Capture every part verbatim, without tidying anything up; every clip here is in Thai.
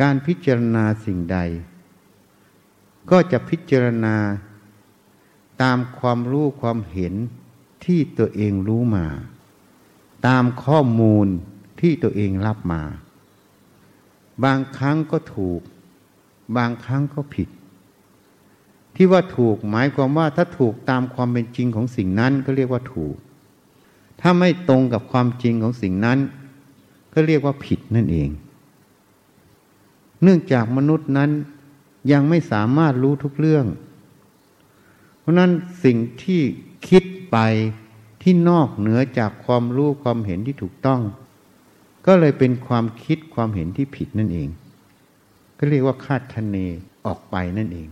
การพิจารณาสิ่งใดก็จะพิจารณาตามความรู้ความเห็นที่ตัวเองรู้มาตามข้อมูลที่ตัวเองรับมาบางครั้งก็ถูกบางครั้งก็ผิดที่ว่าถูกหมายความว่าถ้าถูกตามความเป็นจริงของสิ่งนั้นก็เรียกว่าถูกถ้าไม่ตรงกับความจริงของสิ่งนั้นก็เรียกว่าผิดนั่นเองเนื่องจากมนุษย์นั้นยังไม่สามารถรู้ทุกเรื่องเพราะนั้นสิ่งที่คิดไปที่นอกเหนือจากความรู้ความเห็นที่ถูกต้องก็เลยเป็นความคิดความเห็นที่ผิดนั่นเองก็เรียกว่าคาดคะเนออกไปนั่นเอง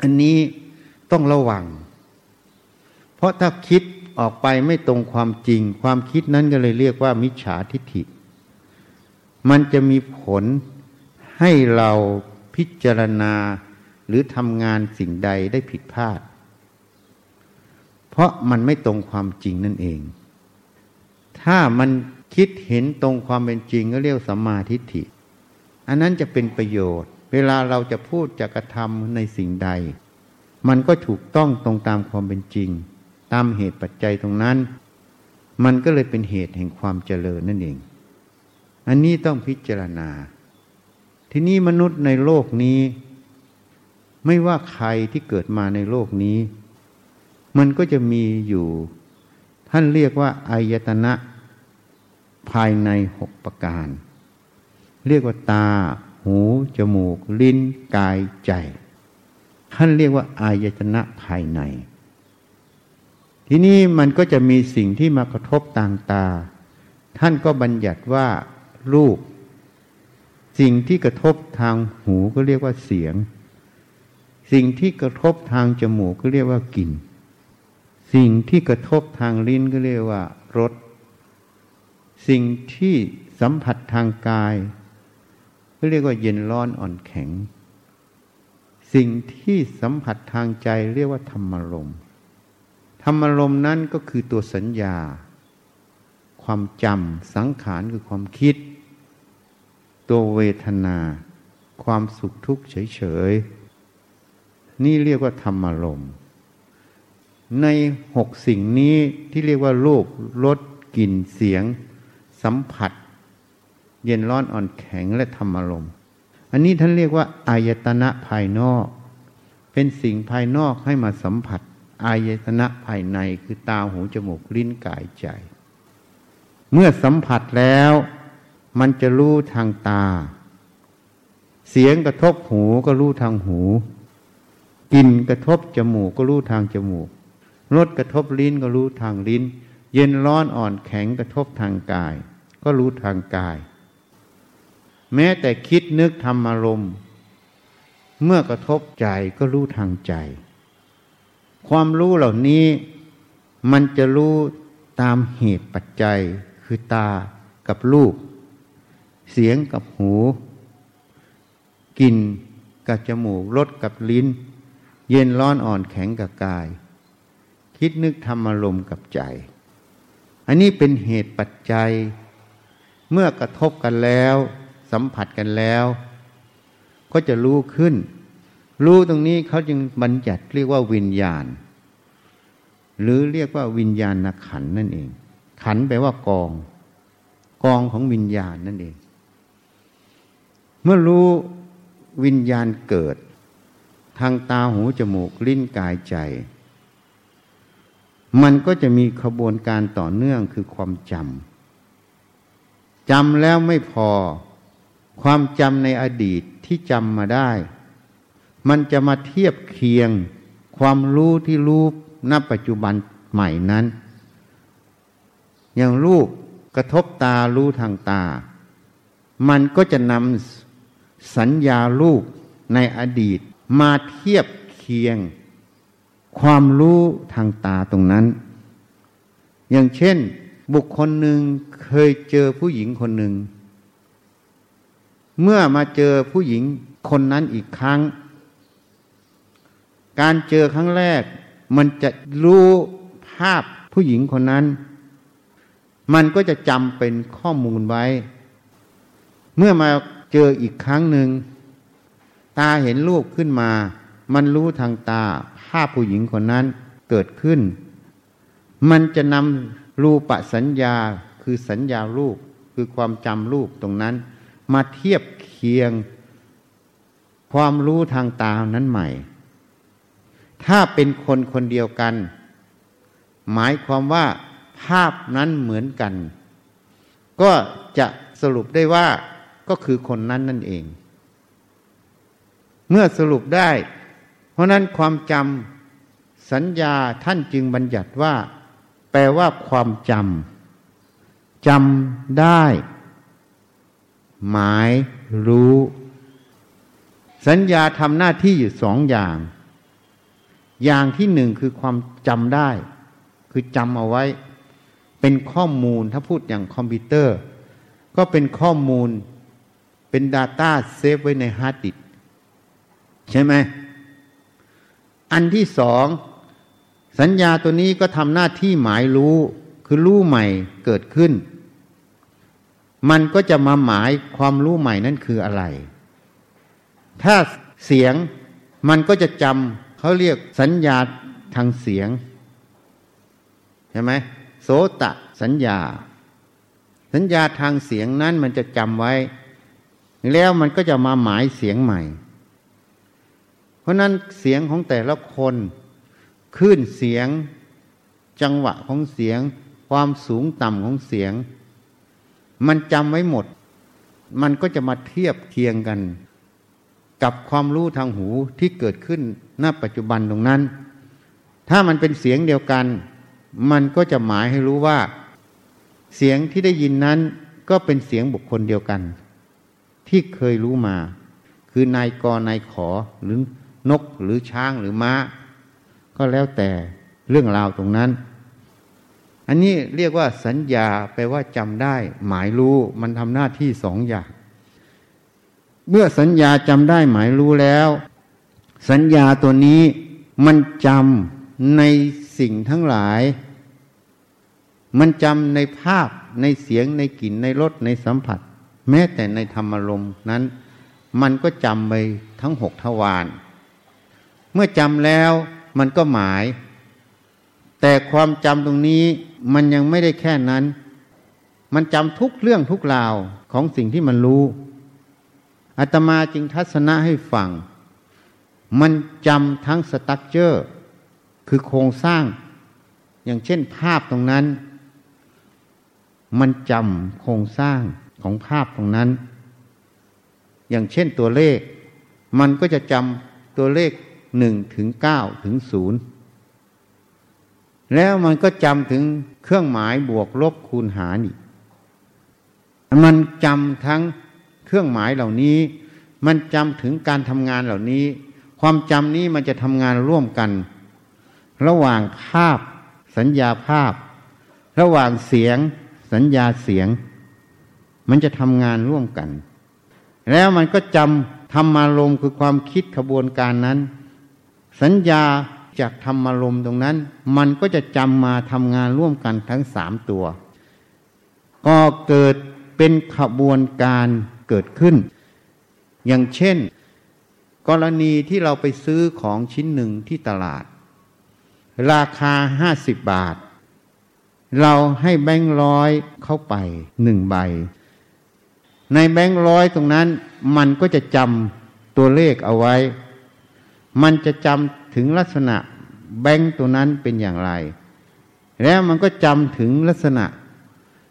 อันนี้ต้องระวังเพราะถ้าคิดออกไปไม่ตรงความจริงความคิดนั้นก็เลยเรียกว่ามิจฉาทิฏฐิมันจะมีผลให้เราพิจารณาหรือทำงานสิ่งใดได้ผิดพลาดเพราะมันไม่ตรงความจริงนั่นเองถ้ามันคิดเห็นตรงความเป็นจริงก็เรียกสัมมาทิฏฐิอันนั้นจะเป็นประโยชน์เวลาเราจะพูดจะกระทำในสิ่งใดมันก็ถูกต้องตรงตามความเป็นจริงตามเหตุปัจจัยตรงนั้นมันก็เลยเป็นเหตุแห่งความเจริญนั่นเองอันนี้ต้องพิจารณาทีนี้มนุษย์ในโลกนี้ไม่ว่าใครที่เกิดมาในโลกนี้มันก็จะมีอยู่ท่านเรียกว่าอายตนะภายในหกประการเรียกว่าตาหูจมูกลิ้นกายใจท่านเรียกว่าอายตนะภายในทีนี้มันก็จะมีสิ่งที่มากระทบต่างตาท่านก็บัญญัติว่ารูปสิ่งที่กระทบทางหูก็เรียกว่าเสียงสิ่งที่กระทบทางจมูกก็เรียกว่ากลิ่นสิ่งที่กระทบทางลิ้นก็เรียกว่ารสสิ่งที่สัมผัสทางกายก็เรียกว่าเย็นร้อนอ่อนแข็งสิ่งที่สัมผัสทางใจเรียกว่าธรรมารมณ์ธรรมารมณ์นั้นก็คือตัวสัญญาความจำสังขารคือความคิดตัวเวทนาความสุขทุกข์เฉยๆนี่เรียกว่าธรรมารมณ์ในหกสิ่งนี้ที่เรียกว่ารูปรสกลิ่นเสียงสัมผัสเย็นร้อนอ่อนแข็งและธรรมอารมณ์อันนี้ท่านเรียกว่าอายตนะภายนอกเป็นสิ่งภายนอกให้มาสัมผัสอายตนะภายในคือตาหูจมูกลิ้นกายใจเมื่อสัมผัสแล้วมันจะรู้ทางตาเสียงกระทบหูก็รู้ทางหูกลิ่นกระทบจมูกก็รู้ทางจมูกรสกระทบลิ้นก็รู้ทางลิ้นเย็นร้อนอ่อนแข็งกระทบทางกายก็รู้ทางกายแม้แต่คิดนึกธรรมอารมณ์เมื่อกระทบใจก็รู้ทางใจความรู้เหล่านี้มันจะรู้ตามเหตุปัจจัยคือตากับรูปเสียงกับหูกลิ่นกับจมูกรสกับลิ้นเย็นร้อนอ่อนแข็งกับกายคิดนึกธรรมอารมณ์กับใจอันนี้เป็นเหตุปัจจัยเมื่อกระทบกันแล้วสัมผัสกันแล้วก็จะรู้ขึ้นรู้ตรงนี้เขาจึงบัญญัติเรียกว่าวิญญาณหรือเรียกว่าวิญญาณขันธ์นั่นเองขันธ์แปลว่ากองกองของวิญญาณนั่นเองเมื่อรู้วิญญาณเกิดทางตาหูจมูกลิ้นกายใจมันก็จะมีขบวนการต่อเนื่องคือความจำจำแล้วไม่พอความจำในอดีตที่จำมาได้มันจะมาเทียบเคียงความรู้ที่รู้ณปัจจุบันใหม่นั้นอย่างรูปกระทบตารู้ทางตามันก็จะนำสัญญารูปในอดีตมาเทียบเคียงความรู้ทางตาตรงนั้นอย่างเช่นบุคคลหนึ่งเคยเจอผู้หญิงคนหนึ่งเมื่อมาเจอผู้หญิงคนนั้นอีกครั้งการเจอครั้งแรกมันจะรู้ภาพผู้หญิงคนนั้นมันก็จะจำเป็นข้อมูลไว้เมื่อมา เจออีกครั้งหนึ่งตาเห็นรูปขึ้นมามันรู้ทางตาภาพผู้หญิงคนนั้นเกิดขึ้นมันจะนำรูปสัญญาคือสัญญารูปคือความจำรูปตรงนั้นมาเทียบเคียงความรู้ทางตานั้นใหม่ถ้าเป็นคนคนเดียวกันหมายความว่าภาพนั้นเหมือนกันก็จะสรุปได้ว่าก็คือคนนั้นนั่นเองเมื่อสรุปได้เพราะนั้นความจำสัญญาท่านจึงบัญญัติว่าแปลว่าความจำจำได้หมายรู้สัญญาทำหน้าที่อยู่สองอย่างอย่างที่หนึ่งคือความจำได้คือจำเอาไว้เป็นข้อมูลถ้าพูดอย่างคอมพิวเตอร์ก็เป็นข้อมูลเป็น data เซฟไว้ในฮาร์ดดิสก์ใช่ไหมอันที่สองสัญญาตัวนี้ก็ทำหน้าที่หมายรู้คือรู้ใหม่เกิดขึ้นมันก็จะมาหมายความรู้ใหม่นั่นคืออะไรถ้าเสียงมันก็จะจำเขาเรียกสัญญาทางเสียงใช่ไหมโสตสัญญาสัญญาทางเสียงนั้นมันจะจำไว้แล้วมันก็จะมาหมายเสียงใหม่เพราะนั้นเสียงของแต่ละคนคลื่นเสียงจังหวะของเสียงความสูงต่ำของเสียงมันจำไว้หมดมันก็จะมาเทียบเคียงกันกับความรู้ทางหูที่เกิดขึ้นณปัจจุบันตรงนั้นถ้ามันเป็นเสียงเดียวกันมันก็จะหมายให้รู้ว่าเสียงที่ได้ยินนั้นก็เป็นเสียงบุคคลเดียวกันที่เคยรู้มาคือนายกนายขอหรือนกหรือช้างหรือม้าก็แล้วแต่เรื่องราวตรงนั้นอันนี้เรียกว่าสัญญาแปลว่าจำได้หมายรู้มันทำหน้าที่สองอย่างเมื่อสัญญาจำได้หมายรู้แล้วสัญญาตัวนี้มันจำในสิ่งทั้งหลายมันจำในภาพในเสียงในกลิ่นในรสในสัมผัสแม้แต่ในธรรมารมณ์นั้นมันก็จำไปทั้งหกทวารเมื่อจำแล้วมันก็หมายแต่ความจำตรงนี้มันยังไม่ได้แค่นั้นมันจำทุกเรื่องทุกราวของสิ่งที่มันรู้อาตมาจึงทัศนะให้ฟังมันจำทั้งสตรัคเจอร์คือโครงสร้างอย่างเช่นภาพตรงนั้นมันจำโครงสร้างของภาพตรงนั้นอย่างเช่นตัวเลขมันก็จะจำตัวเลขหนึ่งถึงเก้าถึงศูนย์แล้วมันก็จำถึงเครื่องหมายบวกลบคูณหารอีกมันจำทั้งเครื่องหมายเหล่านี้มันจำถึงการทำงานเหล่านี้ความจำนี้มันจะทำงานร่วมกันระหว่างภาพสัญญาภาพระหว่างเสียงสัญญาเสียงมันจะทำงานร่วมกันแล้วมันก็จำธรรมารมณ์คือความคิดขบวนการนั้นสัญญาจากธรรมารมณ์ตรงนั้นมันก็จะจำมาทำงานร่วมกันทั้งสามตัวก็เกิดเป็นขบวนการเกิดขึ้นอย่างเช่นกรณีที่เราไปซื้อของชิ้นหนึ่งที่ตลาดราคาห้าสิบบาทเราให้แบงค์ร้อยเข้าไปหนึ่งใบในแบงค์ร้อยตรงนั้นมันก็จะจำตัวเลขเอาไว้มันจะจำถึงลักษณะแบงค์ตัวนั้นเป็นอย่างไรแล้วมันก็จำถึงลักษณะ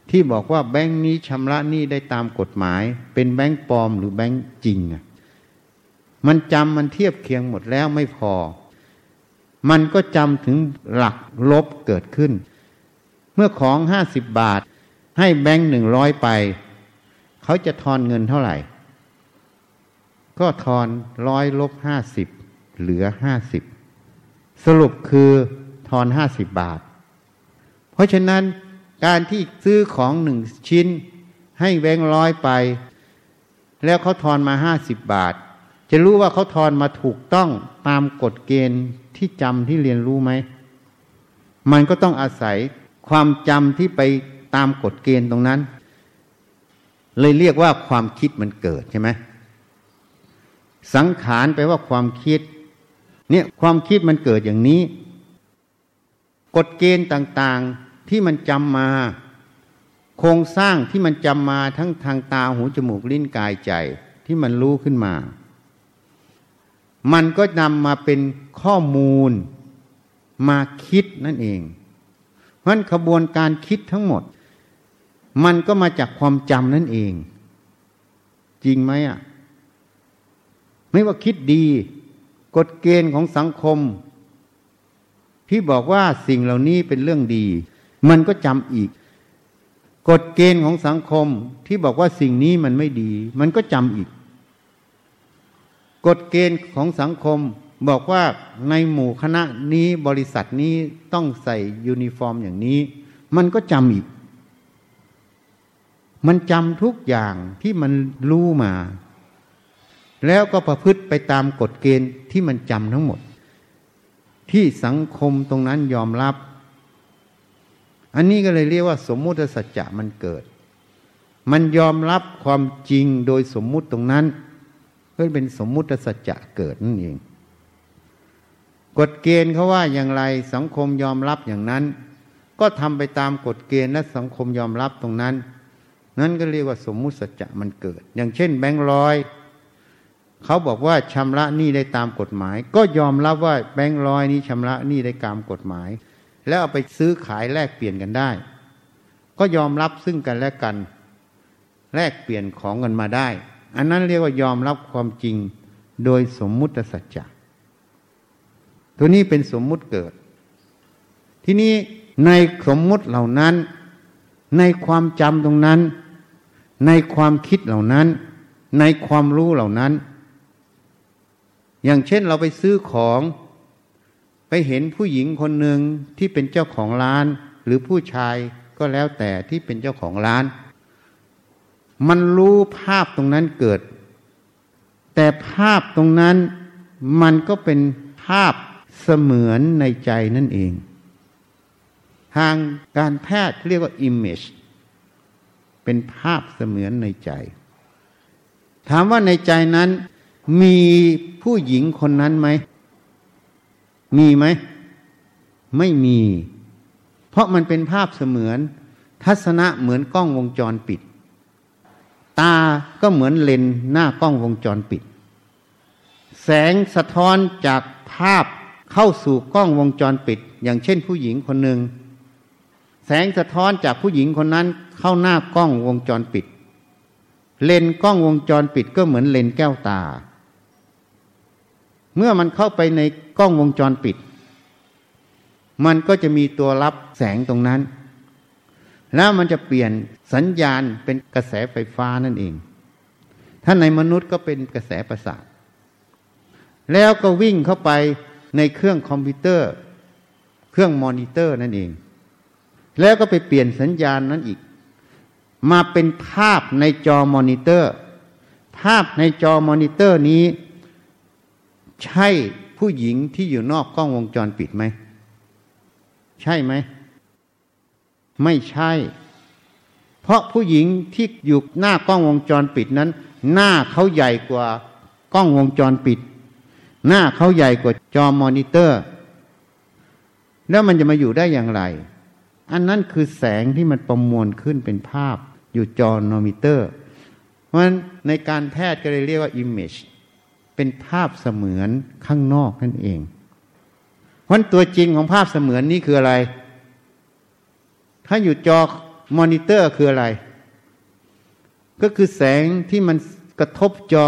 ที่บอกว่าแบงค์นี้ชำระหนี้ได้ตามกฎหมายเป็นแบงค์ปลอมหรือแบงค์จริงมันจำมันเทียบเคียงหมดแล้วไม่พอมันก็จำถึงหลักลบเกิดขึ้นเมื่อของห้าสิบบาทให้แบงค์หนึ่งร้อยไปเขาจะทอนเงินเท่าไหร่ก็ทอนหนึ่งร้อยลบห้าสิบเหลือห้าสิบสรุปคือทอนห้าสิบบาทเพราะฉะนั้นการที่ซื้อของหนึ่งชิ้นให้แบงค์หนึ่งร้อยไปแล้วเขาทอนมาห้าสิบบาทจะรู้ว่าเขาทอนมาถูกต้องตามกฎเกณฑ์ที่จำที่เรียนรู้ไหมมันก็ต้องอาศัยความจำที่ไปตามกฎเกณฑ์ตรงนั้น เลยเรียกว่าความคิดมันเกิดใช่ไหมสังขารแปลว่าความคิดเนี่ยความคิดมันเกิดอย่างนี้กฎเกณฑ์ต่างๆที่มันจำมาโครงสร้างที่มันจำมาทั้งทางตาหูจมูกลิ้นกายใจที่มันรู้ขึ้นมามันก็นำมาเป็นข้อมูลมาคิดนั่นเองเพราะฉะนั้นขบวนการคิดทั้งหมดมันก็มาจากความจำนั่นเองจริงไหมอ่ะไม่ว่าคิดดีกฎเกณฑ์ของสังคมที่บอกว่าสิ่งเหล่านี้เป็นเรื่องดีมันก็จำอีกกฎเกณฑ์ของสังคมที่บอกว่าสิ่งนี้มันไม่ดีมันก็จำอีกกฎเกณฑ์ของสังคมบอกว่าในหมู่คณะนี้บริษัทนี้ต้องใส่ยูนิฟอร์มอย่างนี้มันก็จำอีกมันจำทุกอย่างที่มันรู้มาแล้วก็ประพฤติไปตามกฎเกณฑ์ที่มันจำทั้งหมดที่สังคมตรงนั้นยอมรับอันนี้ก็เลยเรียกว่าสมมุติสัจจะมันเกิดมันยอมรับความจริงโดยสมมุติตรงนั้นเพื่อเป็นสมมุติสัจจะเกิดนั่นเองกฎเกณฑ์เขาว่าอย่างไรสังคมยอมรับอย่างนั้นก็ทำไปตามกฎเกณฑ์และสังคมยอมรับตรงนั้นนั่นก็เรียกว่าสมมุติสัจจะมันเกิดอย่างเช่นแบงค์ร้อยเขาบอกว่าชำระหนี้ได้ตามกฎหมายก็ยอมรับว่าแบงค์ร้อยนี้ชำระหนี้ได้ตามกฎหมายแล้วเอาไปซื้อขายแลกเปลี่ยนกันได้ก็ยอมรับซึ่งกันและกันแลกเปลี่ยนของกันมาได้อันนั้นเรียกว่ายอมรับความจริงโดยสมมุติสัจจะตัวนี้เป็นสมมุติเกิดทีนี้ในสมมุติเหล่านั้นในความจำตรงนั้นในความคิดเหล่านั้นในความรู้เหล่านั้นอย่างเช่นเราไปซื้อของไปเห็นผู้หญิงคนหนึ่งที่เป็นเจ้าของร้านหรือผู้ชายก็แล้วแต่ที่เป็นเจ้าของร้านมันรู้ภาพตรงนั้นเกิดแต่ภาพตรงนั้นมันก็เป็นภาพเสมือนในใจนั่นเองทางการแพทย์เรียกว่า image เป็นภาพเสมือนในใจถามว่าในใจนั้นมีผู้หญิงคนนั้นไหมมีไหมไม่มีเพราะมันเป็นภาพเสมือนทัศนะเหมือนกล้องวงจรปิดตาก็เหมือนเลนส์หน้ากล้องวงจรปิดแสงสะท้อนจากภาพเข้าสู่กล้องวงจรปิดอย่างเช่นผู้หญิงคนหนึ่งแสงสะท้อนจากผู้หญิงคนนั้นเข้าหน้ากล้องวงจรปิดเลนส์กล้องวงจรปิดก็เหมือนเลนส์แก้วตาเมื่อมันเข้าไปในกล้องวงจรปิดมันก็จะมีตัวรับแสงตรงนั้นแล้วมันจะเปลี่ยนสัญญาณเป็นกระแสไฟฟ้านั่นเองถ้าในมนุษย์ก็เป็นกระแสประสาทแล้วก็วิ่งเข้าไปในเครื่องคอมพิวเตอร์เครื่องมอนิเตอร์นั่นเองแล้วก็ไปเปลี่ยนสัญญาณนั้นอีกมาเป็นภาพในจอมอนิเตอร์ภาพในจอมอนิเตอร์นี้ใช่ผู้หญิงที่อยู่นอกกล้องวงจรปิดไหมใช่ไหมไม่ใช่เพราะผู้หญิงที่อยู่หน้ากล้องวงจรปิดนั้นหน้าเขาใหญ่กว่ากล้องวงจรปิดหน้าเขาใหญ่กว่าจอมอนิเตอร์แล้วมันจะมาอยู่ได้อย่างไรอันนั้นคือแสงที่มันประมวลขึ้นเป็นภาพอยู่จอมอนิเตอร์เพราะฉะนั้นในการแพทย์ก็เลยเรียกว่า imageเป็นภาพเสมือนข้างนอกนั่นเองเพราะตัวจริงของภาพเสมือนนี้คืออะไรถ้าอยู่จอมอนิเตอร์คืออะไรก็คือแสงที่มันกระทบจอ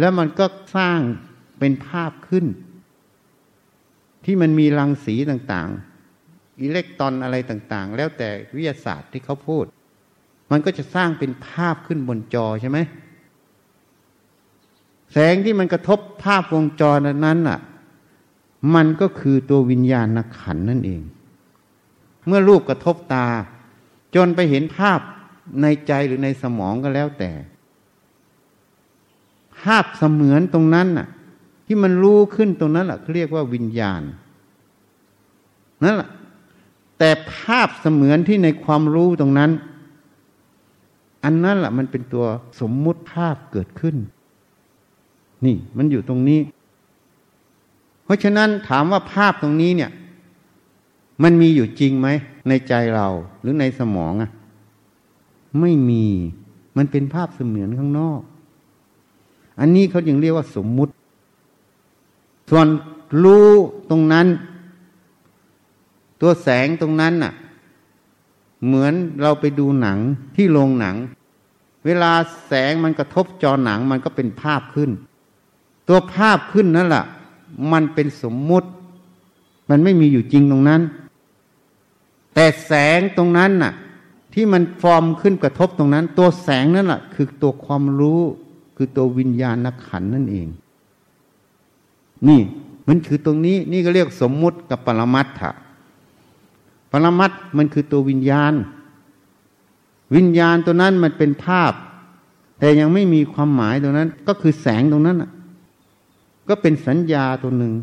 แล้วมันก็สร้างเป็นภาพขึ้นที่มันมีรังสีต่างๆอิเล็กตรอนอะไรต่างๆแล้วแต่วิทยาศาสตร์ที่เขาพูดมันก็จะสร้างเป็นภาพขึ้นบนจอใช่ไหมแสงที่มันกระทบภาพวงจรนั้นน่ะมันก็คือตัววิญญาณขันธ์นั่นเองเมื่อรูปกระทบตาจนไปเห็นภาพในใจหรือในสมองก็แล้วแต่ภาพเสมือนตรงนั้นน่ะที่มันรู้ขึ้นตรงนั้นแหละเรียกว่าวิญญาณนั่นแหละแต่ภาพเสมือนที่ในความรู้ตรงนั้น อันนั้นแหละมันเป็นตัวสมมุติภาพเกิดขึ้นนี่มันอยู่ตรงนี้เพราะฉะนั้นถามว่าภาพตรงนี้เนี่ยมันมีอยู่จริงไหมในใจเราหรือในสมองอ่ะไม่มีมันเป็นภาพเสมือนข้างนอกอันนี้เขาจึงเรียกว่าสมมุติส่วนรู้ตรงนั้นตัวแสงตรงนั้นน่ะเหมือนเราไปดูหนังที่โรงหนังเวลาแสงมันกระทบจอหนังมันก็เป็นภาพขึ้นตัวภาพขึ้นนั่นแหละมันเป็นสมมุติมันไม่มีอยู่จริงตรงนั้นแต่แสงตรงนั้นน่ะที่มันฟอร์มขึ้นกระทบตรงนั้นตัวแสงนั่นแหละคือตัวความรู้คือตัววิญญาณขันธ์นั่นเองนี่มันคือตรงนี้นี่ก็เรียกสมมุติกับปรมัตถะปรมัตถ์มันคือตัววิญญาณวิญญาณตัวนั้นมันเป็นภาพแต่ยังไม่มีความหมายตรงนั้นก็คือแสงตรงนั้นก็เป็นสัญญาตัวหนึ่ง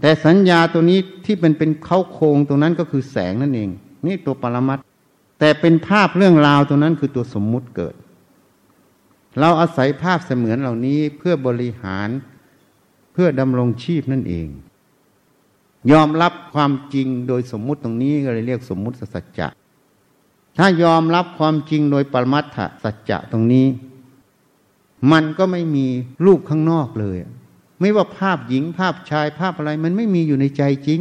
แต่สัญญาตัวนี้ที่มันเป็นเค้าโครงตรงนั้นก็คือแสงนั่นเองนี่ตัวปรมัตถ์แต่เป็นภาพเรื่องราวตัวนั้นคือตัวสมมุติเกิดเราอาศัยภาพเสมือนเหล่านี้เพื่อบริหารเพื่อดำรงชีพนั่นเองยอมรับความจริงโดยสมมุติตรงนี้ก็เลยเรียกสมมุติสัจจะถ้ายอมรับความจริงโดยปรมัตถสัจจะตรงนี้มันก็ไม่มีรูปข้างนอกเลยไม่ว่าภาพหญิงภาพชายภาพอะไรมันไม่มีอยู่ในใจจริง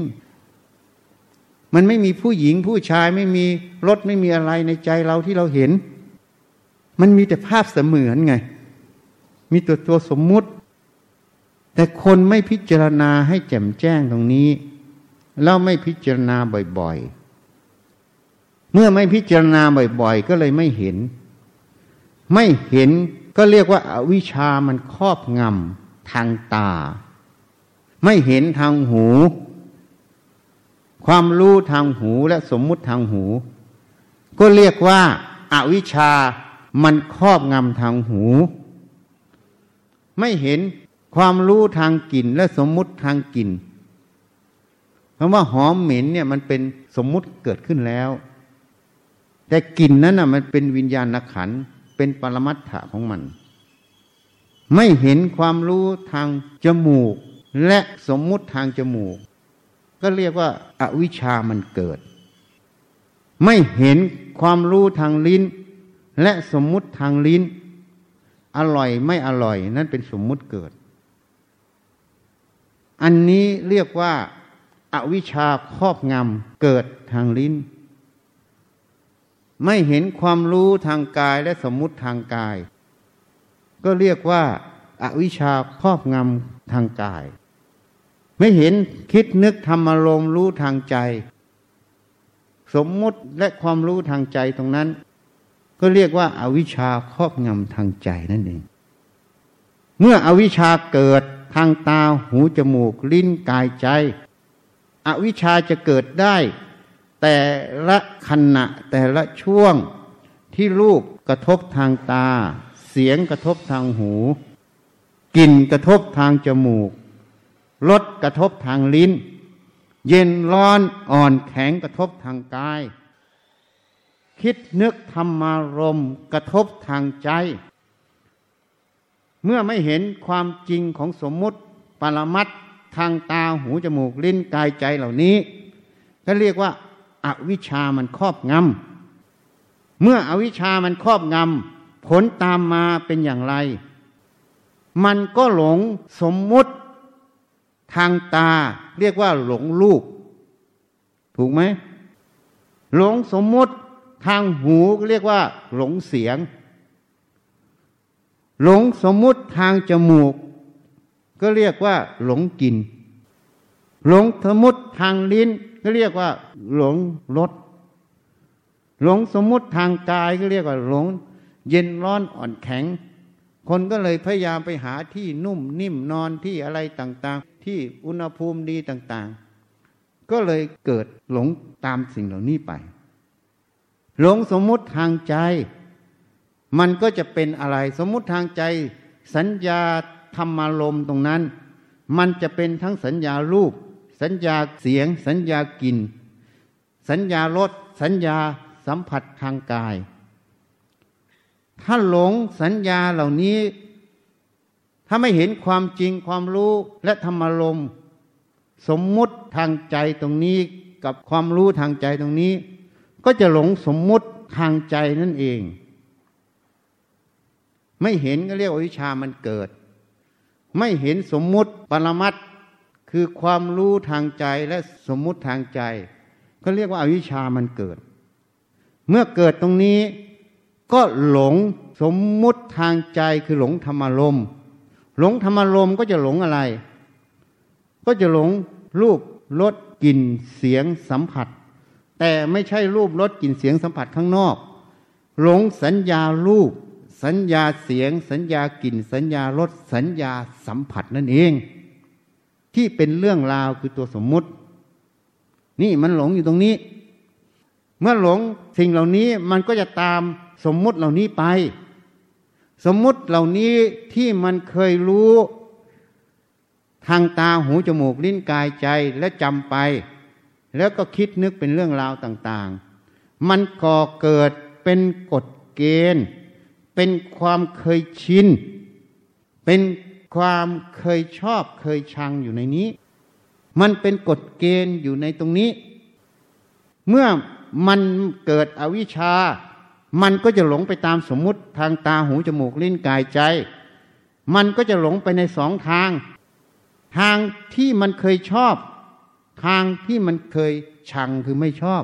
มันไม่มีผู้หญิงผู้ชายไม่มีรถไม่มีอะไรในใจเราที่เราเห็นมันมีแต่ภาพเสมือนไงมีตัวตัวสมมุติแต่คนไม่พิจารณาให้แจ่มแจ้งตรงนี้แล้วไม่พิจารณาบ่อยๆเมื่อไม่พิจารณาบ่อยๆก็เลยไม่เห็นไม่เห็นก็เรียกว่าอวิชชามันครอบงำทางตาไม่เห็นทางหูความรู้ทางหูและสมมุติทางหูก็เรียกว่าอวิชชามันครอบงำทางหูไม่เห็นความรู้ทางกลิ่นและสมมุติทางกลิ่นเพราะว่าหอมเหม็นเนี่ยมันเป็นสมมุติเกิดขึ้นแล้วแต่กลิ่นนั้นน่ะมันเป็นวิญญาณขันธ์เป็นปรมัตถะของมันไม่เห็นความรู้ทางจมูกและสมมุติทางจมูกก็เรียกว่าอวิชชามันเกิดไม่เห็นความรู้ทางลิ้นและสมมุติทางลิ้นอร่อยไม่อร่อยนั่นเป็นสมมุติเกิดอันนี้เรียกว่าอวิชชาครอบงำเกิดทางลิ้นไม่เห็นความรู้ทางกายและสมมุติทางกายก็เรียกว่าอวิชชาครอบงำทางกายไม่เห็นคิดนึกธรรมอารมณ์รู้ทางใจสมมุติและความรู้ทางใจตรงนั้นก็เรียกว่าอวิชชาครอบงำทางใจนั่นเองเมื่ออวิชชาเกิดทางตาหูจมูกลิ้นกายใจอวิชชาจะเกิดได้แต่ละขณะแต่ละช่วงที่รูปกระทบทางตาเสียงกระทบทางหูกลิ่นกระทบทางจมูกรสกระทบทางลิ้นเย็นร้อนอ่อนแข็งกระทบทางกายคิดนึกธรรมารมณ์กระทบทางใจเมื่อไม่เห็นความจริงของสมมุติปรมัตถ์ทางตาหูจมูกลิ้นกายใจเหล่านี้ก็เรียกว่าอวิชชามันครอบงำเมื่ออวิชชามันครอบงำผลตามมาเป็นอย่างไรมันก็หลงสมมุติทางตาเรียกว่าหลงรูปถูกไหมหลงสมมุติทางหูเรียกว่าหลงเสียงหลงสมมุติทางจมูกก็เรียกว่าหลงกลิ่นหลงสมมุติทางลิ้นก็เรียกว่าหลงรสหลงสมมุติทางกายก็เรียกว่าหลงเย็นร้อนอ่อนแข็งคนก็เลยพยายามไปหาที่นุ่มนิ่มนอนที่อะไรต่างๆที่อุณหภูมิดีต่างๆก็เลยเกิดหลงตามสิ่งเหล่านี้ไปหลงสมมุติทางใจมันก็จะเป็นอะไรสมมุติทางใจสัญญาธรรมารมณ์ตรงนั้นมันจะเป็นทั้งสัญญารูปสัญญาเสียงสัญญากลิ่นสัญญารสสัญญาสัมผัสทางกาย ถ้าหลงสัญญาเหล่านี้ถ้าไม่เห็นความจริงความรู้และธรรมลมสมมุติทางใจตรงนี้กับความรู้ทางใจตรงนี้ก็จะหลงสมมุติทางใจนั่นเองไม่เห็นก็เรียกว่าวิชามันเกิดไม่เห็นสมมุติปรมัตถ์คือความรู้ทางใจและสมมุติทางใจก็เรียกว่าอวิชชามันเกิดเมื่อเกิดตรงนี้ก็หลงสมมุติทางใจคือหลงธรรมารมณ์หลงธรรมารมณ์ก็จะหลงอะไรก็จะหลงรูปรสกลิ่นเสียงสัมผัสแต่ไม่ใช่รูปรสกลิ่นเสียงสัมผัสข้างนอกหลงสัญญารูปสัญญาเสียงสัญญากลิ่นสัญญารสสัญญาสัมผัสนั่นเองที่เป็นเรื่องราวคือตัวสมมุตินี่มันหลงอยู่ตรงนี้เมื่อหลงสิ่งเหล่านี้มันก็จะตามสมมุติเหล่านี้ไปสมมุติเหล่านี้ที่มันเคยรู้ทางตาหูจมูกลิ้นกายใจและจำไปแล้วก็คิดนึกเป็นเรื่องราวต่างๆมันก่อเกิดเป็นกฎเกณฑ์เป็นความเคยชินเป็นความเคยชอบเคยชังอยู่ในนี้มันเป็นกฎเกณฑ์อยู่ในตรงนี้เมื่อมันเกิดอวิชชามันก็จะหลงไปตามสมมุติทางตาหูจมูกลิ้นกายใจมันก็จะหลงไปในสองทางทางที่มันเคยชอบทางที่มันเคยชังคือไม่ชอบ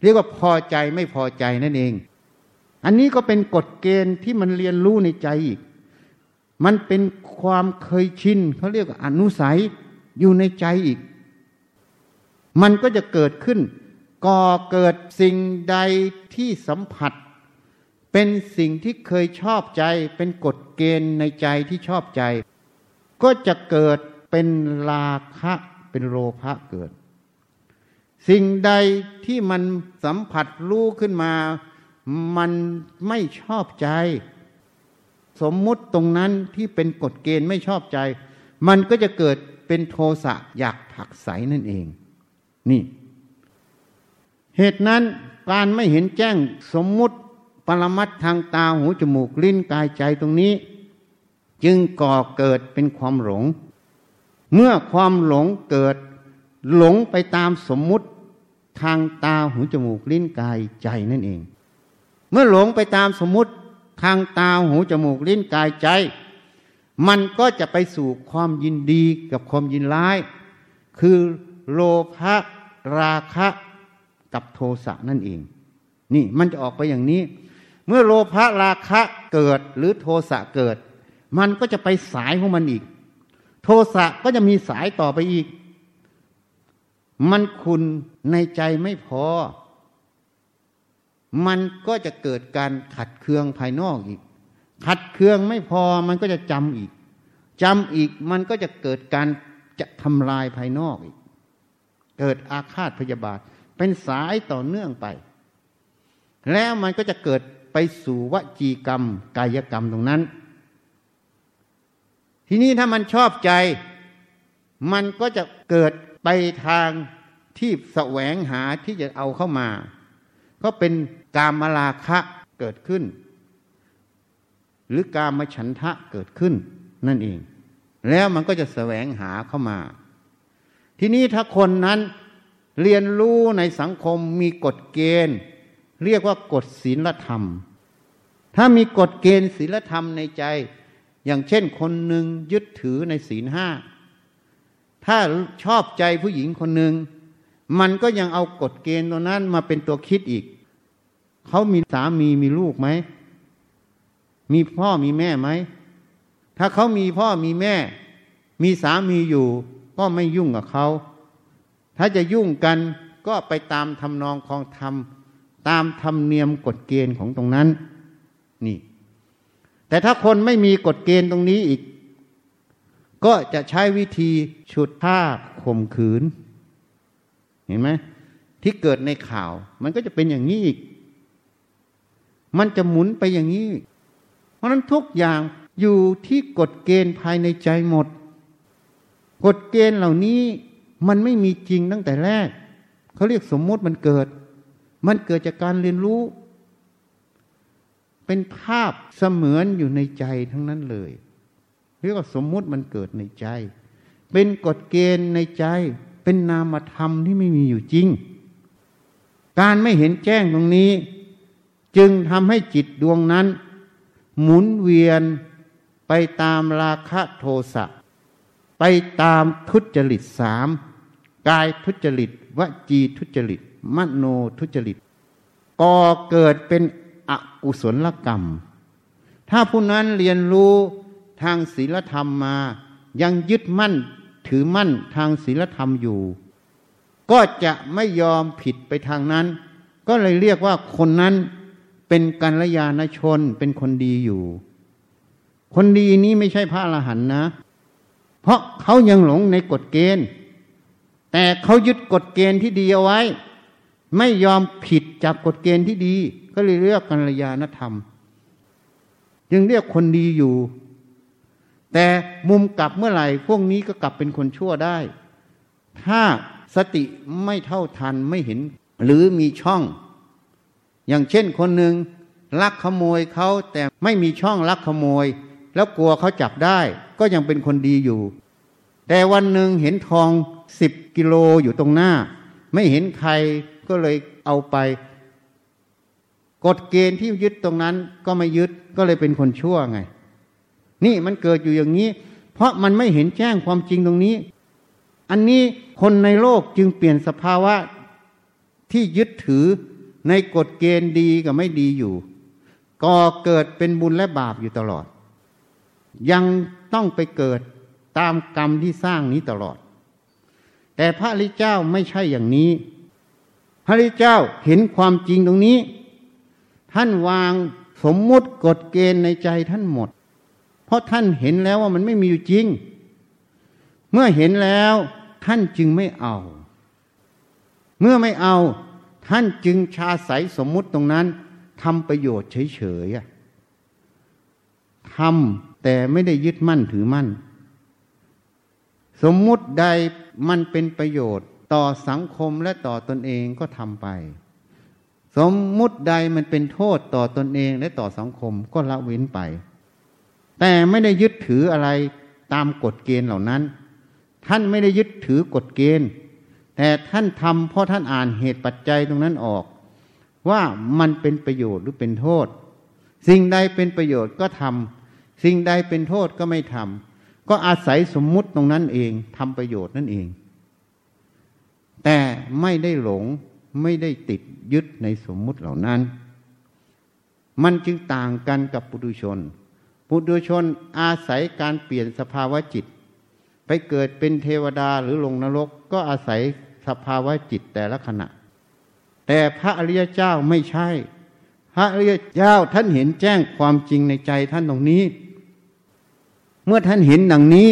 เรียกว่าพอใจไม่พอใจนั่นเองอันนี้ก็เป็นกฎเกณฑ์ที่มันเรียนรู้ในใจอีกมันเป็นความเคยชินเขาเรียกว่าอนุสัยอยู่ในใจอีกมันก็จะเกิดขึ้นก่อเกิดสิ่งใดที่สัมผัสเป็นสิ่งที่เคยชอบใจเป็นกฎเกณฑ์ในใจที่ชอบใจก็จะเกิดเป็นราคะเป็นโลภะเกิดสิ่งใดที่มันสัมผัสรู้ขึ้นมามันไม่ชอบใจสมมุติตรงนั้นที่เป็นกฎเกณฑ์ไม่ชอบใจมันก็จะเกิดเป็นโทสะอยากผลักไสนั่นเองนี่เหตุนั้นการไม่เห็นแจ้งสมมุติปรมัตถ์ทางตาหูจมูกลิ้นกายใจตรงนี้จึงก่อเกิดเป็นความหลงเมื่อความหลงเกิดหลงไปตามสมมุติทางตาหูจมูกลิ้นกายใจนั่นเองเมื่อหลงไปตามสมมุติทางตาหูจมูกลิ้นกายใจมันก็จะไปสู่ความยินดีกับความยินร้ายคือโลภะราคะกับโทสะนั่นเองนี่มันจะออกไปอย่างนี้เมื่อโลภะราคะเกิดหรือโทสะเกิดมันก็จะไปสายของมันอีกโทสะก็จะมีสายต่อไปอีกมันขุ่นในใจไม่พอมันก็จะเกิดการขัดเคืองภายนอกอีกขัดเคืองไม่พอมันก็จะจำอีกจำอีกมันก็จะเกิดการจะทำลายภายนอกอีกเกิดอาฆาตพยาบาทเป็นสายต่อเนื่องไปแล้วมันก็จะเกิดไปสู่วจีกรรมกายกรรมตรงนั้นทีนี้ถ้ามันชอบใจมันก็จะเกิดไปทางที่แสวงหาที่จะเอาเข้ามาก็เป็นกามราคะเกิดขึ้นหรือกามฉันทะเกิดขึ้นนั่นเองแล้วมันก็จะแสวงหาเข้ามาทีนี้ถ้าคนนั้นเรียนรู้ในสังคมมีกฎเกณฑ์เรียกว่ากฎศีลธรรมถ้ามีกฎเกณฑ์ศีลธรรมในใจอย่างเช่นคนหนึ่งยึดถือในศีลห้าถ้าชอบใจผู้หญิงคนหนึ่งมันก็ยังเอากฎเกณฑ์ตัวนั้นมาเป็นตัวคิดอีกเขามีสามีมีลูกไหมมีพ่อมีแม่ไหมถ้าเขามีพ่อมีแม่มีสามีอยู่ก็ไม่ยุ่งกับเขาถ้าจะยุ่งกันก็ไปตามทำนองคองธรรมตามธรรมเนียมกฎเกณฑ์ของตรงนั้นนี่แต่ถ้าคนไม่มีกฎเกณฑ์ตรงนี้อีกก็จะใช้วิธีฉุดฆ่าข่มขืนเห็นไหมที่เกิดในข่าวมันก็จะเป็นอย่างนี้อีกมันจะหมุนไปอย่างนี้เพราะฉะนั้นทุกอย่างอยู่ที่กฎเกณฑ์ภายในใจหมดกฎเกณฑ์เหล่านี้มันไม่มีจริงตั้งแต่แรกเขาเรียกสมมติมันเกิดมันเกิดจากการเรียนรู้ เป็นภาพเสมือนอยู่ในใจทั้งนั้นเลยเรียกว่าสมมุติมันเกิดในใจเป็นกฎเกณฑ์ในใจเป็นนามธรรมที่ไม่มีอยู่จริงการไม่เห็นแจ้งตรงนี้จึงทำให้จิตดวงนั้นหมุนเวียนไปตามราคะโทสะไปตามทุจริตสามกายทุจริตวจีทุจริตมโนทุจริตก่อเกิดเป็นอกุศลกรรมถ้าผู้นั้นเรียนรู้ทางศีลธรรมมายังยึดมั่นถือมั่นทางศีลธรรมอยู่ก็จะไม่ยอมผิดไปทางนั้นก็เลยเรียกว่าคนนั้นเป็นกัลยาณชนเป็นคนดีอยู่คนดีนี้ไม่ใช่พระอรหันต์นะเพราะเขายังหลงในกฎเกณฑ์แต่เขายึดกฎเกณฑ์ที่ดีเอาไว้ไม่ยอมผิดจากกฎเกณฑ์ที่ดีก็เลยเรียกกัลยาณธรรมจึงเรียกคนดีอยู่แต่มุมกลับเมื่อไหร่พวกนี้ก็กลับเป็นคนชั่วได้ถ้าสติไม่เท่าทันไม่เห็นหรือมีช่องอย่างเช่นคนหนึ่งลักขโมยเขาแต่ไม่มีช่องลักขโมยแล้วกลัวเขาจับได้ก็ยังเป็นคนดีอยู่แต่วันหนึ่งเห็นทองสิบกิโลอยู่ตรงหน้าไม่เห็นใครก็เลยเอาไปกฎเกณฑ์ที่ยึดตรงนั้นก็ไม่ยึดก็เลยเป็นคนชั่วไงนี่มันเกิดอยู่อย่างนี้เพราะมันไม่เห็นแจ้งความจริงตรงนี้อันนี้คนในโลกจึงเปลี่ยนสภาวะที่ยึดถือในกฎเกณฑ์ดีกับไม่ดีอยู่ก่อเกิดเป็นบุญและบาปอยู่ตลอดยังต้องไปเกิดตามกรรมที่สร้างนี้ตลอดแต่พระอริยเจ้าไม่ใช่อย่างนี้พระอริยเจ้าเห็นความจริงตรงนี้ท่านวางสมมุติกฎเกณฑ์ในใจท่านหมดเพราะท่านเห็นแล้วว่ามันไม่มีอยู่จริงเมื่อเห็นแล้วท่านจึงไม่เอาเมื่อไม่เอาท่านจึงชาใสสมมุติตรงนั้นทำประโยชน์เฉยๆทำแต่ไม่ได้ยึดมั่นถือมั่นสมมุติใดมันเป็นประโยชน์ต่อสังคมและต่อตนเองก็ทำไปสมมุติใดมันเป็นโทษต่อตนเองและต่อสังคมก็ละเว้นไปแต่ไม่ได้ยึดถืออะไรตามกฎเกณฑ์เหล่านั้นท่านไม่ได้ยึดถือกฎเกณฑ์แต่ท่านทำเพราะท่านอ่านเหตุปัจจัยตรงนั้นออกว่ามันเป็นประโยชน์หรือเป็นโทษสิ่งใดเป็นประโยชน์ก็ทำสิ่งใดเป็นโทษก็ไม่ทำก็อาศัยสมมุติตรงนั้นเองทำประโยชน์นั่นเองแต่ไม่ได้หลงไม่ได้ติดยึดในสมมุติเหล่านั้นมันจึงต่างกันกับปุถุชนปุถุชนอาศัยการเปลี่ยนสภาวะจิตไปเกิดเป็นเทวดาหรือลงนรกก็อาศัยสภาวะจิตแต่ละขณะแต่พระอริยเจ้าไม่ใช่พระอริยเจ้าท่านเห็นแจ้งความจริงในใจท่านตรงนี้เมื่อท่านเห็นดังนี้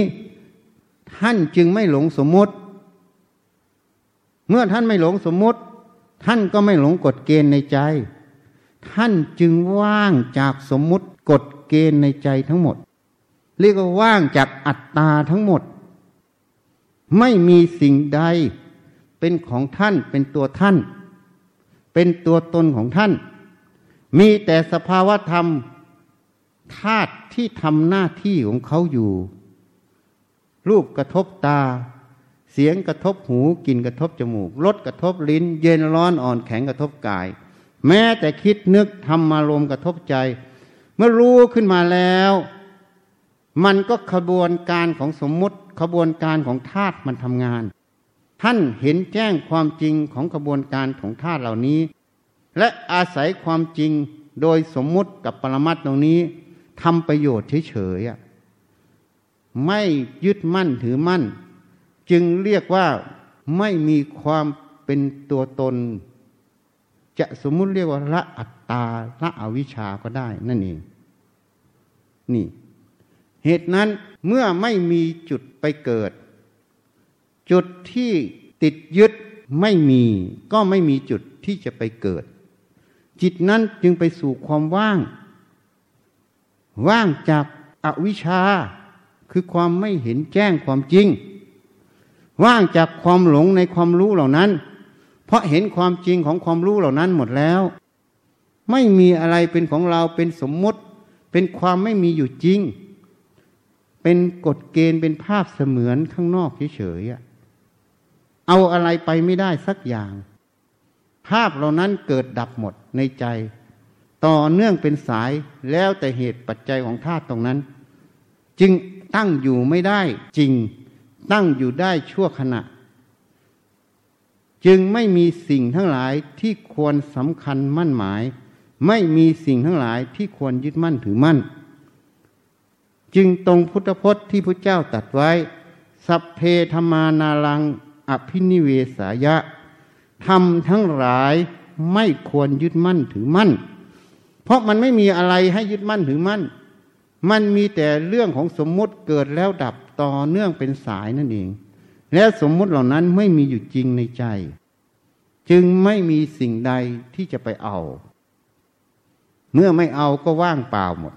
ท่านจึงไม่หลงสมมุติเมื่อท่านไม่หลงสมมุติท่านก็ไม่หลงกฎเกณฑ์ในใจท่านจึงว่างจากสมมุติกฎเกณฑ์ในใจทั้งหมดเรียกว่าว่างจากอัตตาทั้งหมดไม่มีสิ่งใดเป็นของท่านเป็นตัวท่านเป็นตัวตนของท่านมีแต่สภาวะธรรมธาตุที่ทำหน้าที่ของเขาอยู่รูปกระทบตาเสียงกระทบหูกลิ่นกระทบจมูกรสกระทบลิ้นเย็นร้อนอ่อนแข็งกระทบกายแม้แต่คิดนึกธรรมารมณ์กระทบใจเมื่อรู้ขึ้นมาแล้วมันก็ขบวนการของสมมุติขบวนการของธาตุมันทำงานท่านเห็นแจ้งความจริงของขบวนการของธาตุเหล่านี้และอาศัยความจริงโดยสมมุติกับปรมัตถ์ตรงนี้ทำประโยชน์เฉยๆไม่ยึดมั่นถือมั่นจึงเรียกว่าไม่มีความเป็นตัวตนจะสมมุติเรียกว่าละอัตตาละอวิชชาก็ได้นั่นเองนี่เหตุนั้นเมื่อไม่มีจุดไปเกิดจุดที่ติดยึดไม่มีก็ไม่มีจุดที่จะไปเกิดจิตนั้นจึงไปสู่ความว่างว่างจากอวิชชาคือความไม่เห็นแจ้งความจริงว่างจากความหลงในความรู้เหล่านั้นเพราะเห็นความจริงของความรู้เหล่านั้นหมดแล้ว ไม่มีอะไรเป็นของเราเป็นสมมติเป็นความไม่มีอยู่จริงเป็นกฎเกณฑ์เป็นภาพเสมือนข้างนอกเฉยๆเอาอะไรไปไม่ได้สักอย่างภาพเหล่านั้นเกิดดับหมดในใจต่อเนื่องเป็นสายแล้วแต่เหตุปัจจัยของธาตุตรงนั้นจึงตั้งอยู่ไม่ได้จริงตั้งอยู่ได้ชั่วขณะจึงไม่มีสิ่งทั้งหลายที่ควรสำคัญมั่นหมายไม่มีสิ่งทั้งหลายที่ควรยึดมั่นถือมั่นจึงตรงพุทธพจน์ที่พระเจ้าตรัสไว้สัพเพธัมมานารังอภินิเวสายะธรรมทั้งหลายไม่ควรยึดมั่นถือมั่นเพราะมันไม่มีอะไรให้ยึดมั่นถือมั่นมันมีแต่เรื่องของสมมุติเกิดแล้วดับต่อเนื่องเป็นสายนั่นเองและสมมุติเหล่านั้นไม่มีอยู่จริงในใจจึงไม่มีสิ่งใดที่จะไปเอาเมื่อไม่เอาก็ว่างเปล่าหมด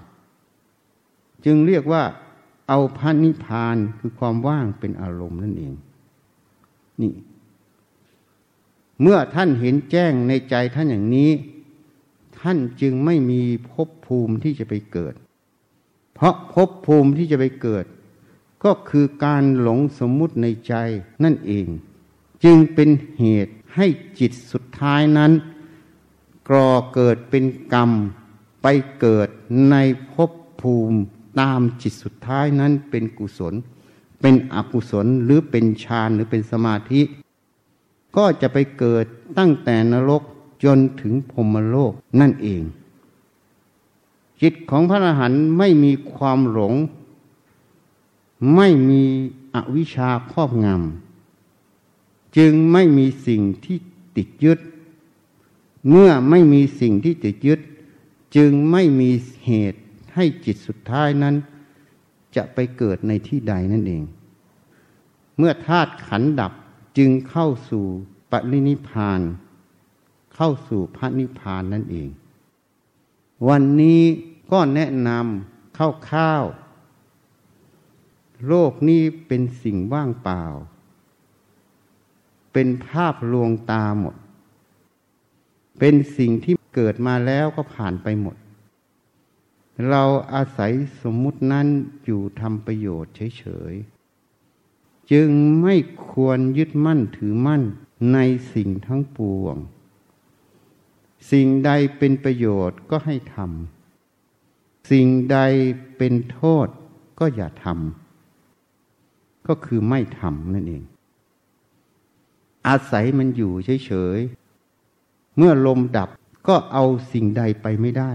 จึงเรียกว่าเอาพระนิพพานคือความว่างเป็นอารมณ์นั่นเองนี่เมื่อท่านเห็นแจ้งในใจท่านอย่างนี้ท่านจึงไม่มีภพภูมิที่จะไปเกิดเพราะภพภูมิที่จะไปเกิดก็คือการหลงสมมุติในใจนั่นเองจึงเป็นเหตุให้จิตสุดท้ายนั้นก่อเกิดเป็นกรรมไปเกิดในภพภูมิตามจิตสุดท้ายนั้นเป็นกุศลเป็นอกุศลหรือเป็นฌานหรือเป็นสมาธิก็จะไปเกิดตั้งแต่นรกจนถึงพรหมโลกนั่นเองจิตของพระอรหันต์ไม่มีความหลงไม่มีอวิชชาครอบงำจึงไม่มีสิ่งที่ติดยึดเมื่อไม่มีสิ่งที่ติดยึดจึงไม่มีเหตุให้จิตสุดท้ายนั้นจะไปเกิดในที่ใดนั่นเองเมื่อธาตุขันธ์ดับจึงเข้าสู่ปรินิพพานเข้าสู่พระนิพพานนั่นเองวันนี้ก็แนะนำข้าวๆโลกนี้เป็นสิ่งว่างเปล่าเป็นภาพลวงตาหมดเป็นสิ่งที่เกิดมาแล้วก็ผ่านไปหมดเราอาศัยสมมุตินั้นอยู่ทำประโยชน์เฉยๆจึงไม่ควรยึดมั่นถือมั่นในสิ่งทั้งปวงสิ่งใดเป็นประโยชน์ก็ให้ทำสิ่งใดเป็นโทษก็อย่าทำก็คือไม่ทำนั่นเองอาศัยมันอยู่เฉยๆเมื่อลมดับก็เอาสิ่งใดไปไม่ได้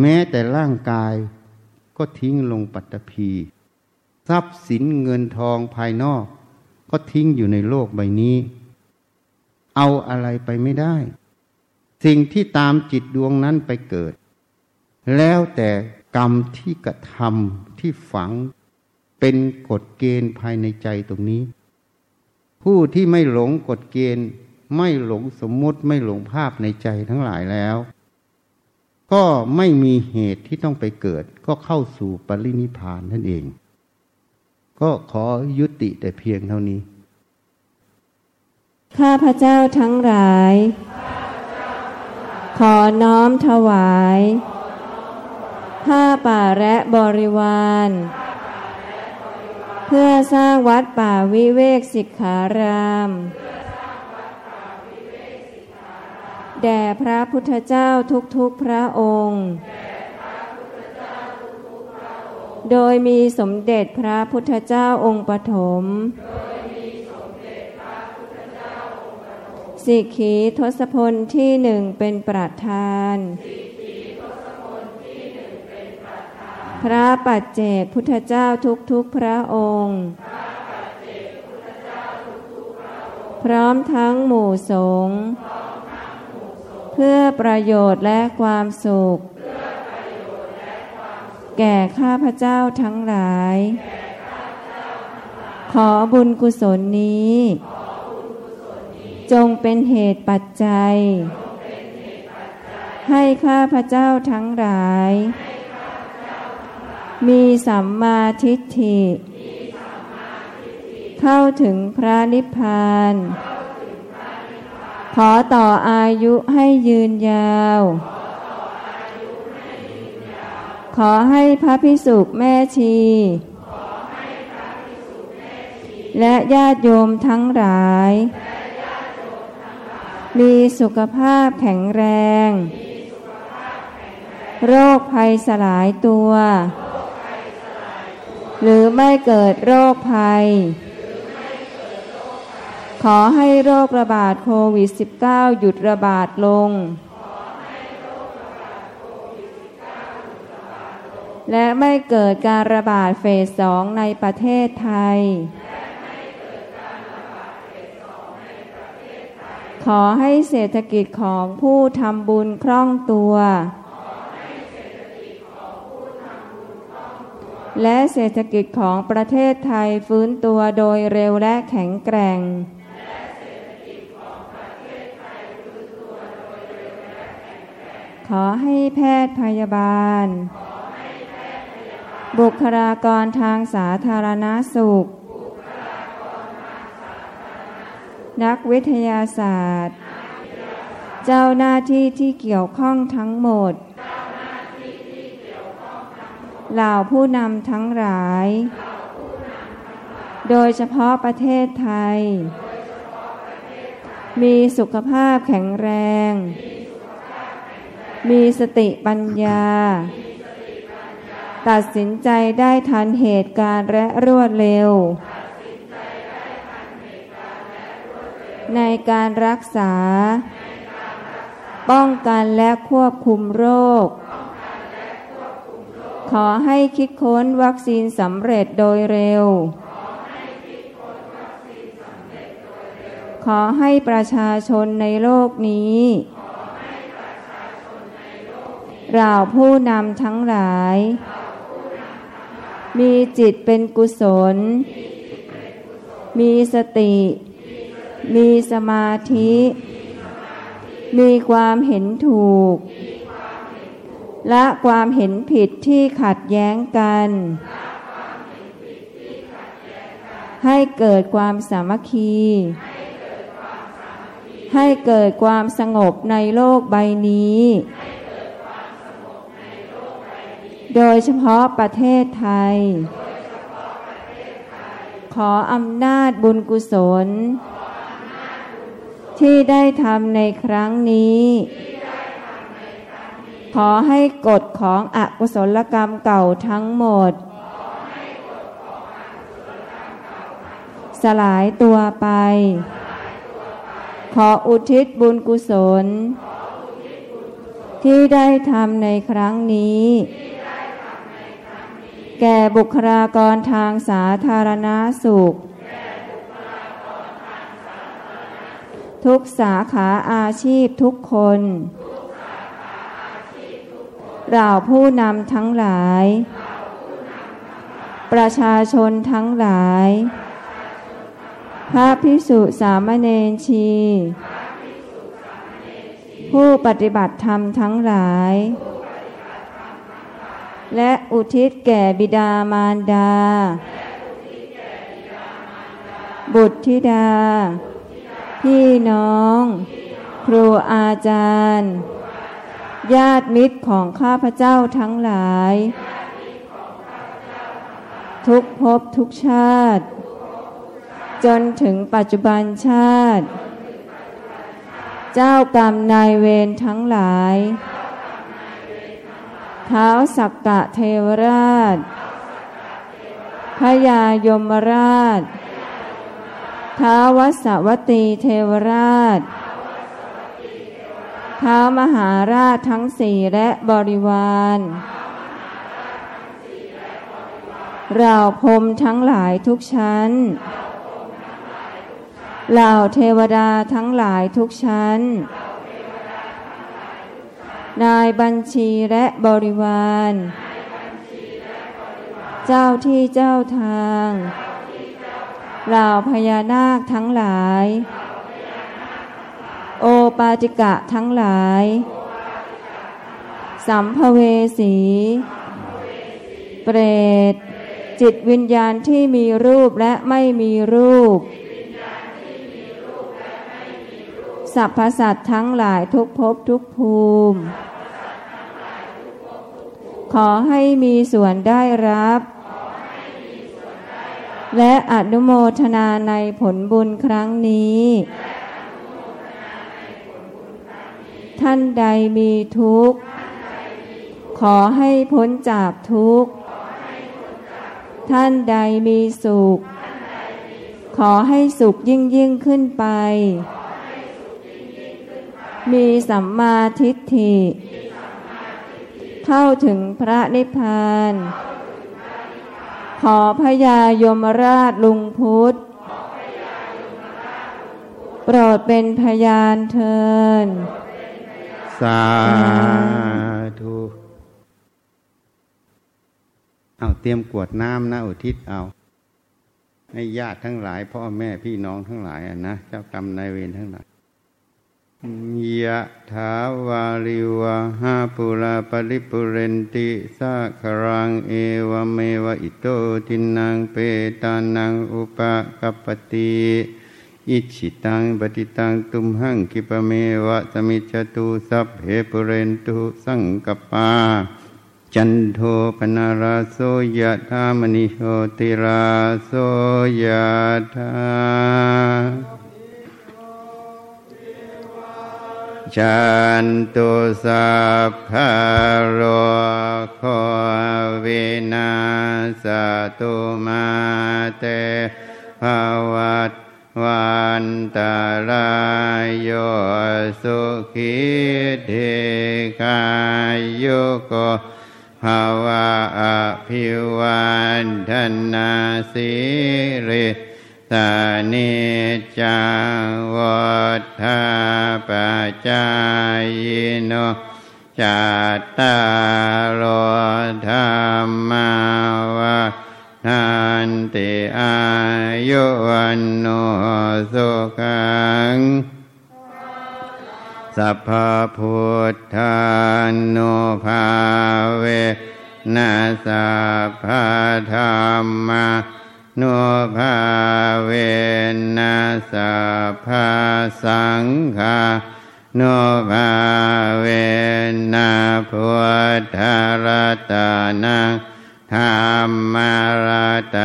แม้แต่ร่างกายก็ทิ้งลงปัตตภีทรัพย์สินเงินทองภายนอกก็ทิ้งอยู่ในโลกใบนี้เอาอะไรไปไม่ได้สิ่งที่ตามจิตดวงนั้นไปเกิดแล้วแต่กรรมที่กระทำที่ฝังเป็นกฎเกณฑ์ภายในใจตรงนี้ผู้ที่ไม่หลงกฎเกณฑ์ไม่หลงสมมติไม่หลงภาพในใจทั้งหลายแล้วก็ไม่มีเหตุที่ต้องไปเกิดก็เข้าสู่ปรินิพพานนั่นเองก็ขอยุติแต่เพียงเท่านี้ข้าพเจ้าทั้งหลายขอน้อมถวายผ้าป่าและบริวารเพื่อสร้างวัดป่าวิเวกสิกขารามแด่พระพุทธเจ้าทุกๆพระองค์โดยมีสมเด็จพระพุทธเจ้าองค์ปฐมสิกขีทศพลที่หนึ่งเป็นประธานพระปัจเจกพุทธเจ้าทุกๆพระองค์พร้อมทั้งหมู่สงฆ์เพื่อประโยชน์และความสุขแก่ข้าพเจ้าทั้งหลายขอบุญกุศลนี้จงเป็นเหตุปัจจัยให้ข้าพเจ้าทั้งหลายมีสัมมาทิฏฐิเข้าถึงพระนิพพานข ขอต่ออายุให้ยืนยาวขอให้พระภิกษุแม่ชีและญาติโยมทั้งหลายมีสุขภาพแข็งแรงโรคภัยสลายตัวหรือไม่เกิดโรคภัยขอให้โรคระบาดโควิด สิบเก้า หยุดระบาดลงและไม่เกิดการระบาดเฟส สอง ในประเทศไทยขอให้เศรษฐกิจของผู้ทำบุญคล่องตัวและเศรษฐกิจของประเทศไทยฟื้นตัวโดยเร็วและแข็งแกร่งขอให้แพทย์พยาบาลบุคลากรทางสาธารณสุขนักวิทยาศาสตร์เจ้าหน้าที่ที่เกี่ยวข้องทั้งหมดเหล่าผู้นำทั้งหลายโดยเฉพาะประเทศไทยมีสุขภาพแข็งแรงมีสติปัญญาตัดสินใจได้ทันเหตุการณ์และรวดเร็วในการรักษาป้องกันและควบคุมโรคขอให้คิดค้นวัคซีนสำเร็จโดยเร็วขอให้ประชาชนในโลกนี้เหล่าผู้นำทั้งหลายมีจิตเป็นกุศลมีสติมีสมาธิมีความเห็นถูกละความเห็นผิดที่ขัดแย้งกันให้เกิดความสามัคคีให้เกิดความสงบในโลกใบนี้โดยเฉพาะประเทศไทยขออำนาจบุญกุศลที่ได้ทำในครั้งนี้ขอให้กฎของอกุศลกรรมเก่าทั้งหมดสลายตัวไปขออุทิศบุญกุศลที่ได้ทำในครั้งนี้แก่บุคลากรทางสาธารณสุขทุกสาขาอาชีพทุกคนเหล่าผู้นำทั้งหลายประชาชนทั้งหลายพระภิกษุสามเณรชีผู้ปฏิบัติธรรมทั้งหลายและอุทิศแก่บิดามารดาบุตรธิดาพี่น้องครูอาจารย์ญาติมิตรของข้าพเจ้าทั้งหลายทุกภพทุกชาติจนถึงปัจจุบันชาติเจ้ากรรมนายเวรทั้งหลายท้าวสักกะเทวราชพญายมราชท้าววัสสวตีเทวราชท้าวมหาราชทั้งสี่และบริวารเหล่าพรหมทั้งหลายทุกชั้นเหล่าเทวดาทั้งหลายทุกชั้นนายบัญชีและบริวารเจ้าที่เจ้าทางเหล่าพญานาคทั้งหลายโอปาติกะทั้งหลายสัมภเวสีเปรตจิตวิญญาณที่มีรูปและไม่มีรูป สรรพสัตว์ทั้งหลายทุกภพทุกภูมิขอให้มีส่วนได้รับและอนุโมทนาในผลบุญครั้งนี้ท่านใดมีทุกข์ขอให้พ้นจากทุกข์ท่านใดมีสุขขอให้สุขยิ่งยิ่งขึ้นไปมีสัมมาทิฏฐิเข้าถึงพระนิพพานขอพญายมราชลุงพุทธโปรดเป็นพยานเถิดสาธุเอาเตรียมกวดน้ำนะอุทิศเอาให้ญาติทั้งหลายพ่อแม่พี่น้องทั้งหลายนะเจ้ากรรมนายเวรทั้งหลายยะถาวาริวะหาปุราปริปุเรนติสะครังเอวเมวะอิโตทินังเปตานังอุปกัปปติอิชิตังปฏิตังตุมหังคิปะเมวะสมิจจตุสัพเพปุเรนตุสังกปาจันโทปนาราโสยะธามณิโชติราโสยะธาจันตุสัพพะโรโควินาศตุมาเตภวัตวันตรายโยสุขิธิกายุโกภวะอภิวันทนาสิริสานิจวัฏฐาปัจจายโนจัตตารธรรมาวะทันติอายุวันโนสุขังสัพพพุทธานุภาเวนะสัพพธรรมานุภาเวนะสัพพสังฆานุภาเวนะพุทธรัตนังธรรมรัต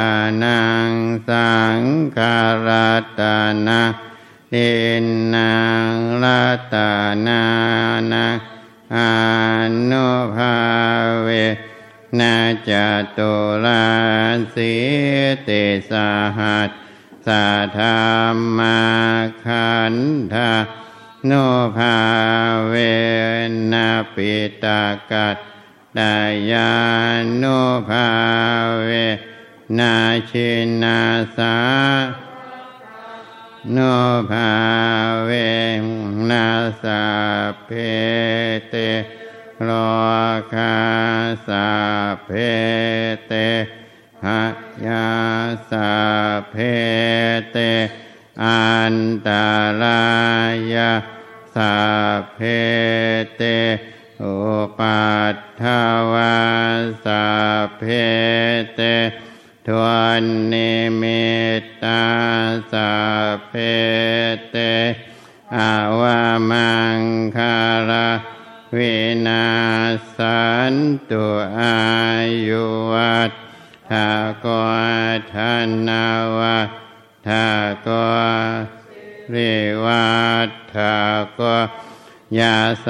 นังสังฆรัตนังอินนังรัตนานังอนุภาเวนะจตุราสีติสหัสสะธรรมาขันธาโนภาเวนะปิตากัตตายานุภาเวนะชินาสาโนภาเวนะสัพเพเตโลกาสัพเพเตหายาสัพเพเตอันตรายาสัพเพเตอุปัฏฐวาสัพเพเตทวนนิมิตตาสัพเพเตอวามังคาระวินาสันตุอายุวัฏฐโกธนวัฏฐโกริวัฏฐโกยาส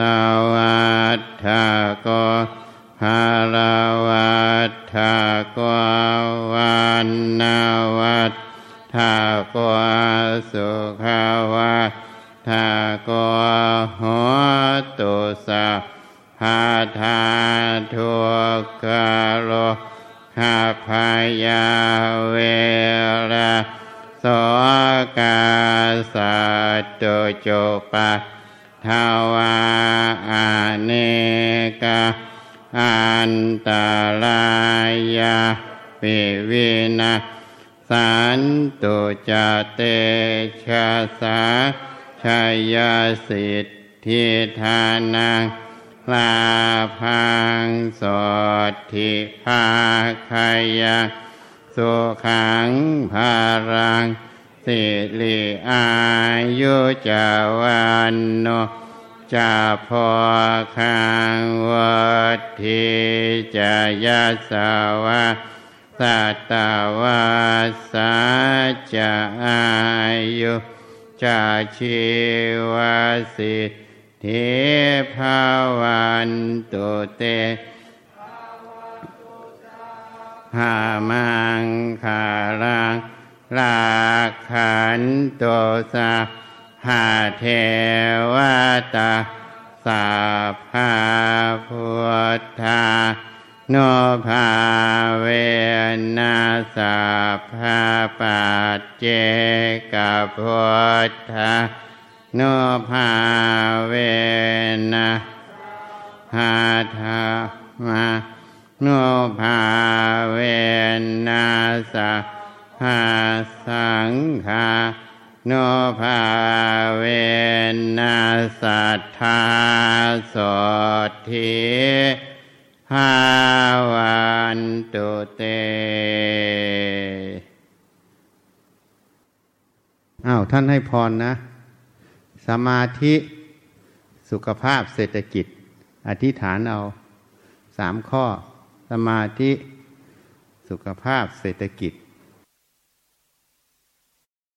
วัฏฐโกภารวัฏฐโกวันนาวัฏฐโกสุขวัฏฐโกโหตุสัพพะทาทุกขโลหะพยาเวระโสกาสัตตุโจปะทวาอเนกาอันตรายาปิวินาสันตุจเตชะสาชยสิทธิทานังลาภังสดทิภาคายะสุขังภารัง สิริอายุจาวันโนจาพอคังวัฏทิจายาสาวะสัตตวาสาจาอายุจาชีวสิทธิภาวันตุเตหามังคารังราขันโตสาหาเทวตาสาภาพุทธาโนภาเวนัสสาภาปัจเจกพุทธาโนภาเวนะหาธรรมะโนภาเวนัสสาหาสังฆาโนภาเวนัสสัทธาโสทิภาวันตุเตอ้าวท่านให้พรนะสมาธิสุขภาพเศรษฐกิจอธิษฐานเอาสามข้อสมาธิสุขภาพเศรษฐกิจ